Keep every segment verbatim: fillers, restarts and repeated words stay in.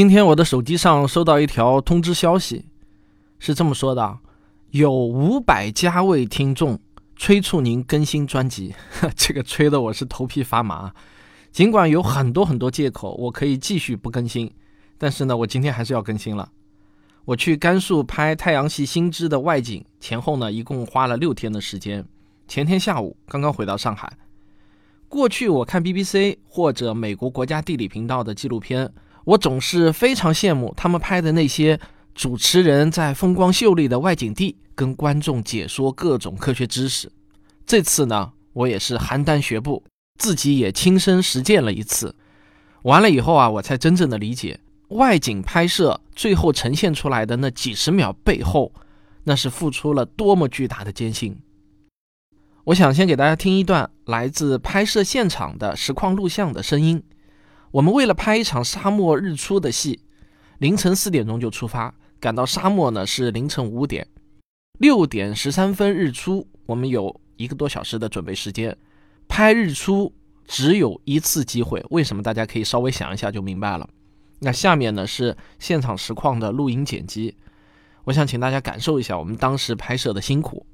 今天我的手机上收到一条通知消息，是这么说的，有五百家位听众催促您更新专辑。这个催的我是头皮发麻，尽管有很多很多借口我可以继续不更新，但是呢，我今天还是要更新了。我去甘肃拍太阳系新知的外景，前后呢一共花了六天的时间，前天下午刚刚回到上海。过去我看 B B C 或者美国国家地理频道的纪录片，我总是非常羡慕他们拍的那些主持人在风光秀丽的外景地跟观众解说各种科学知识。这次呢，我也是邯郸学步，自己也亲身实践了一次。完了以后啊，我才真正的理解外景拍摄最后呈现出来的那几十秒背后，那是付出了多么巨大的艰辛。我想先给大家听一段来自拍摄现场的实况录像的声音。我们为了拍一场沙漠日出的戏，凌晨四点钟就出发，赶到沙漠呢是凌晨五点，六点十三分日出，我们有一个多小时的准备时间。拍日出只有一次机会，为什么大家可以稍微想一下就明白了。那下面呢是现场实况的录音剪辑，我想请大家感受一下我们当时拍摄的辛苦。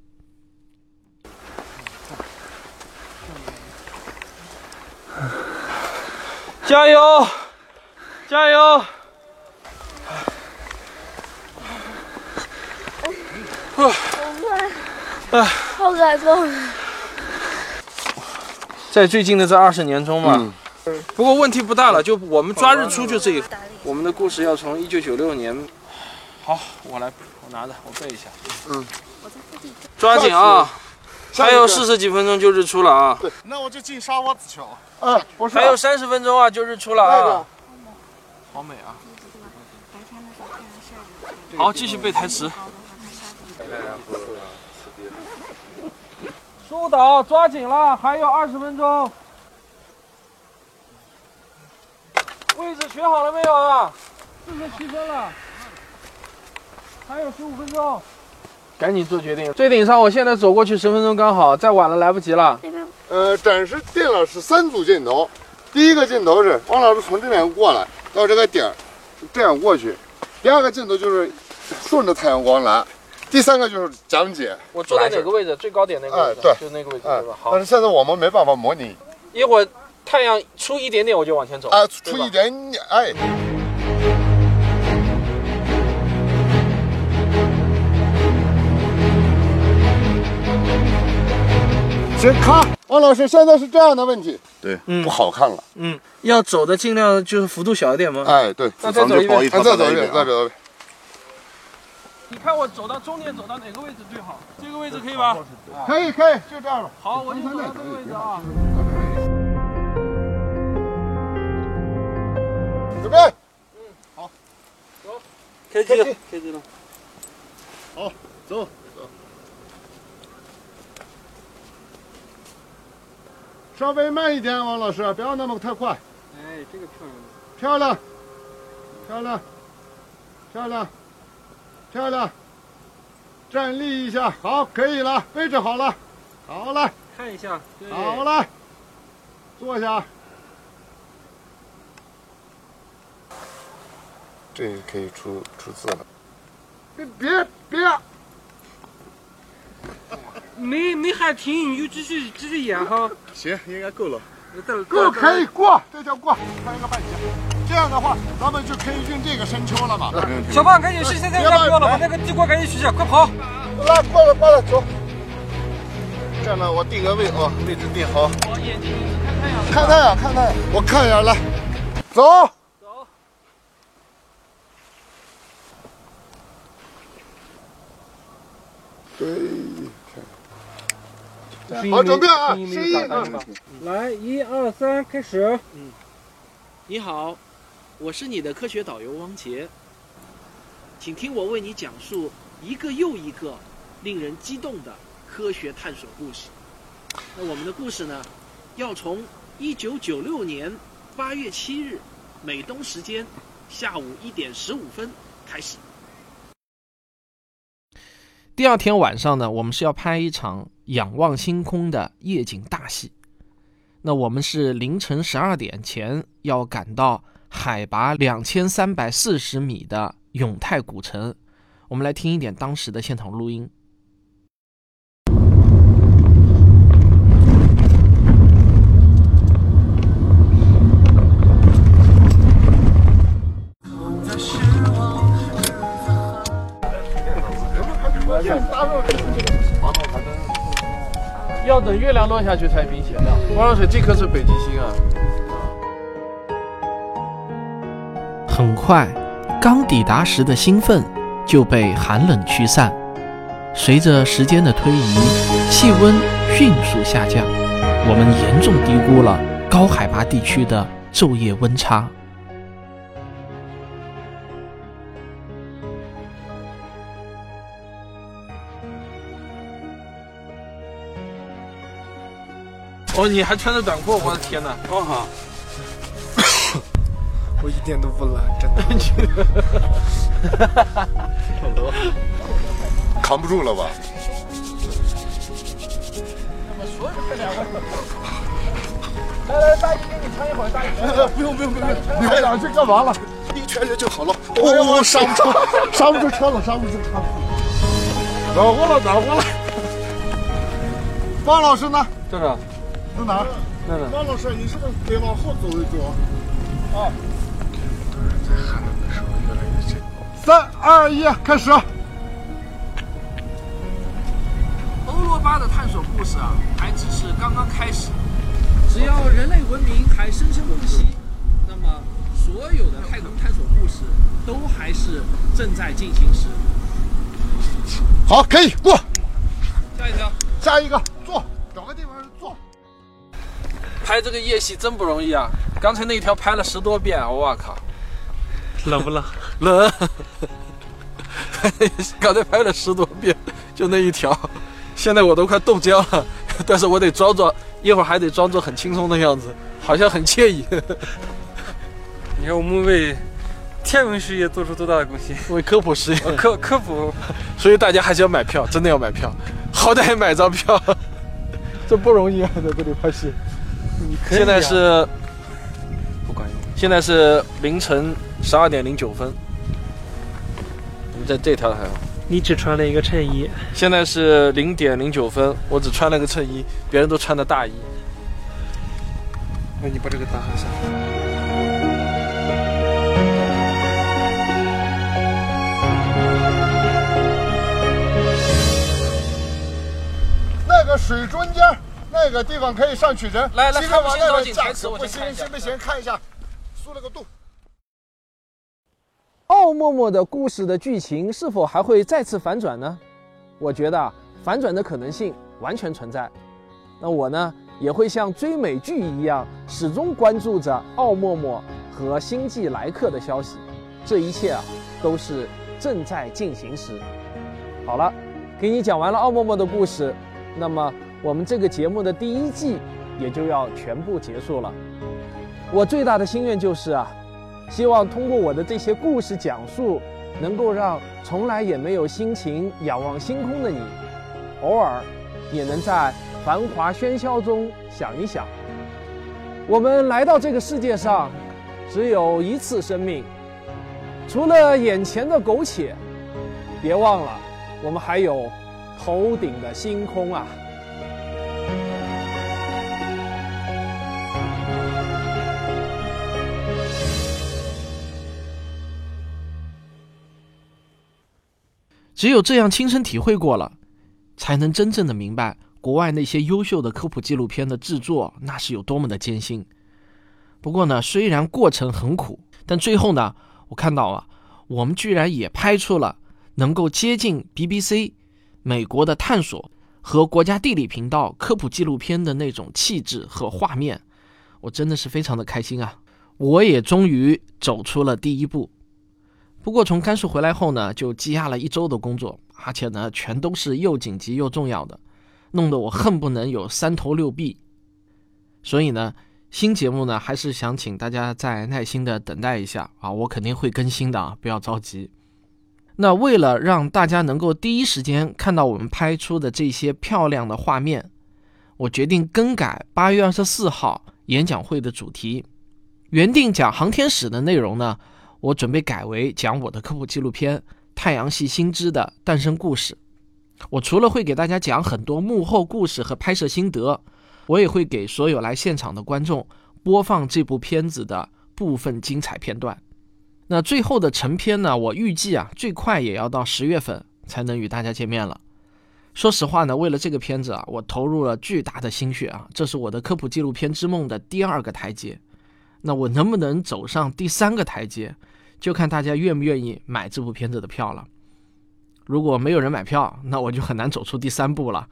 加油加油，好快，好感动。在最近的这二十年中嘛、嗯、不过问题不大了，就我们抓日出就这一个。我们的故事要从一九九六年，好，我来，我拿着，我背一下。嗯，抓紧啊，还有四十几分钟就日出了啊！对，那我就进沙窝子去了。嗯，不是，还有三十分钟啊，就日出了啊！好美啊！好，继续背台词。疏导，抓紧了，还有二十分钟。位置选好了没有啊？四十七分了，还有十五分钟。赶紧做决定，最顶上我现在走过去十分钟刚好，再晚了来不及了。呃，展示电脑是三组镜头，第一个镜头是王老师从这边过来到这个点这样过去，第二个镜头就是顺着太阳光来，第三个就是讲解我坐在哪个位置，最高点那个位置、哎、对，就是那个位置、哎、对吧？好，但是现在我们没办法模拟，一会儿太阳出一点点我就往前走啊、哎，出一点点，哎。先看，王老师，现在是这样的问题，对，嗯，不好看了，嗯，要走的尽量就是幅度小一点嘛，哎，对，那再走一遍，再走一遍，再走一遍。你看我走到终点，走到哪个位置最好？这个位置可以吧？可以，可以，就这样了。好，我就走到这个位置啊。准备，嗯，好，走，开机了，开机了，好，走。稍微慢一点，王老师，不要那么太快。哎，这个漂亮，漂亮，漂亮，漂亮，漂亮！站立一下，好，可以了，位置好了，好了，看一下，好了，坐下。这个可以出出字了。别别别！没没喊停，你就继续继续演哈。行，应该够了。够可以过，这条过穿一个半截。这样的话，咱们就可以用这个深秋了嘛。小胖，赶紧去，现在要过了，把那个地瓜赶紧取下，快跑！来，过了过了，走。这样呢，我定个位啊，位置定好。我眼睛看太阳，看太阳，看太阳。我看一下，来，走。对，好，准备啊！声音啊，来，一二三，开始。嗯，你好，我是你的科学导游汪杰，请听我为你讲述一个又一个令人激动的科学探索故事。那我们的故事呢，要从一九九六年八月七日美东时间下午一点十五分开始。第二天晚上呢，我们是要拍一场仰望星空的夜景大戏。那我们是凌晨十二点前要赶到海拔两千三百四十米的永泰古城。我们来听一点当时的现场录音。要等月亮落下去才明显。汪洋水，这颗是北极星啊。很快，刚抵达时的兴奋就被寒冷驱散。随着时间的推移，气温迅速下降，我们严重低估了高海拔地区的昼夜温差。哦，你还穿着短裤，我的天哪！哦好，我一点都不冷，真的。差不多，扛不住了吧？怎么说是快点吧？来来，大姨给你穿一会儿，大姨。不用不用不用，你们俩去干嘛了？一圈人就好了。哦，刹不住，刹不住车了，刹不住车了。暖和了，暖和了。汪老师呢？在这。在哪儿？在哪？汪老师，你是不是得往后走一走？啊！在寒冷的时候越来越近。三二一，开始。欧罗巴的探索故事啊，还只是刚刚开始。只要人类文明还生生不息，那么所有的太空探索故事都还是正在进行时。好，可以过。下一条，下一个，坐，找个地方坐。拍这个夜戏真不容易啊！刚才那一条拍了十多遍，我靠！冷不冷？冷。刚才拍了十多遍，就那一条，现在我都快冻僵了。但是我得装作，一会儿还得装作很轻松的样子，好像很惬意。你看，我们为天文事业做出多大的贡献？为科普事业，哦、科科普。所以大家还是要买票，真的要买票，好歹也买张票。这不容易啊，在这里拍戏。啊、现在是不管用。现在是凌晨十二点零九分。我们在这条还好。你只穿了一个衬衣。现在是零点零九分，我只穿了个衬衣，别人都穿的大衣。那你把这个打一下。那个水中间。那个地方可以上去人，来来，看不清找景台词，我先看一下。行不行？看一下，塑了个洞。奥陌陌的故事的剧情是否还会再次反转呢？我觉得啊，反转的可能性完全存在。那我呢，也会像追美剧一样，始终关注着奥陌陌和星际来客的消息。这一切啊，都是正在进行时。好了，给你讲完了奥陌陌的故事，那么。我们这个节目的第一季也就要全部结束了。我最大的心愿就是啊，希望通过我的这些故事讲述，能够让从来也没有心情仰望星空的你，偶尔也能在繁华喧嚣中想一想，我们来到这个世界上只有一次生命，除了眼前的苟且，别忘了我们还有头顶的星空啊。只有这样亲身体会过了，才能真正的明白国外那些优秀的科普纪录片的制作那是有多么的艰辛。不过呢，虽然过程很苦，但最后呢，我看到啊，我们居然也拍出了能够接近 B B C 美国的探索和国家地理频道科普纪录片的那种气质和画面，我真的是非常的开心啊！我也终于走出了第一步。不过从甘肃回来后呢，就积压了一周的工作，而且呢，全都是又紧急又重要的，弄得我恨不能有三头六臂。所以呢，新节目呢，还是想请大家再耐心的等待一下啊，我肯定会更新的啊，不要着急。那为了让大家能够第一时间看到我们拍出的这些漂亮的画面，我决定更改八月二十四号演讲会的主题，原定讲航天史的内容呢，我准备改为讲我的科普纪录片《太阳系新知的诞生故事》。我除了会给大家讲很多幕后故事和拍摄心得，我也会给所有来现场的观众播放这部片子的部分精彩片段。那最后的成片呢，我预计啊，最快也要到十月份才能与大家见面了。说实话呢，为了这个片子啊，我投入了巨大的心血啊，这是我的科普纪录片之梦的第二个台阶。那我能不能走上第三个台阶，就看大家愿不愿意买这部片子的票了。如果没有人买票，那我就很难走出第三步了。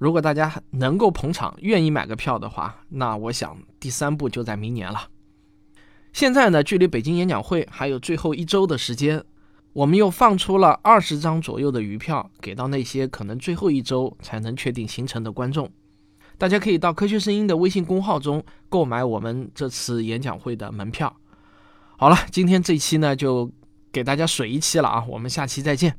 如果大家能够捧场，愿意买个票的话，那我想第三步就在明年了。现在呢，距离北京演讲会还有最后一周的时间，我们又放出了二十张左右的余票，给到那些可能最后一周才能确定行程的观众。大家可以到科学声音的微信公号中购买我们这次演讲会的门票。好了，今天这期呢就给大家水一期了啊，我们下期再见。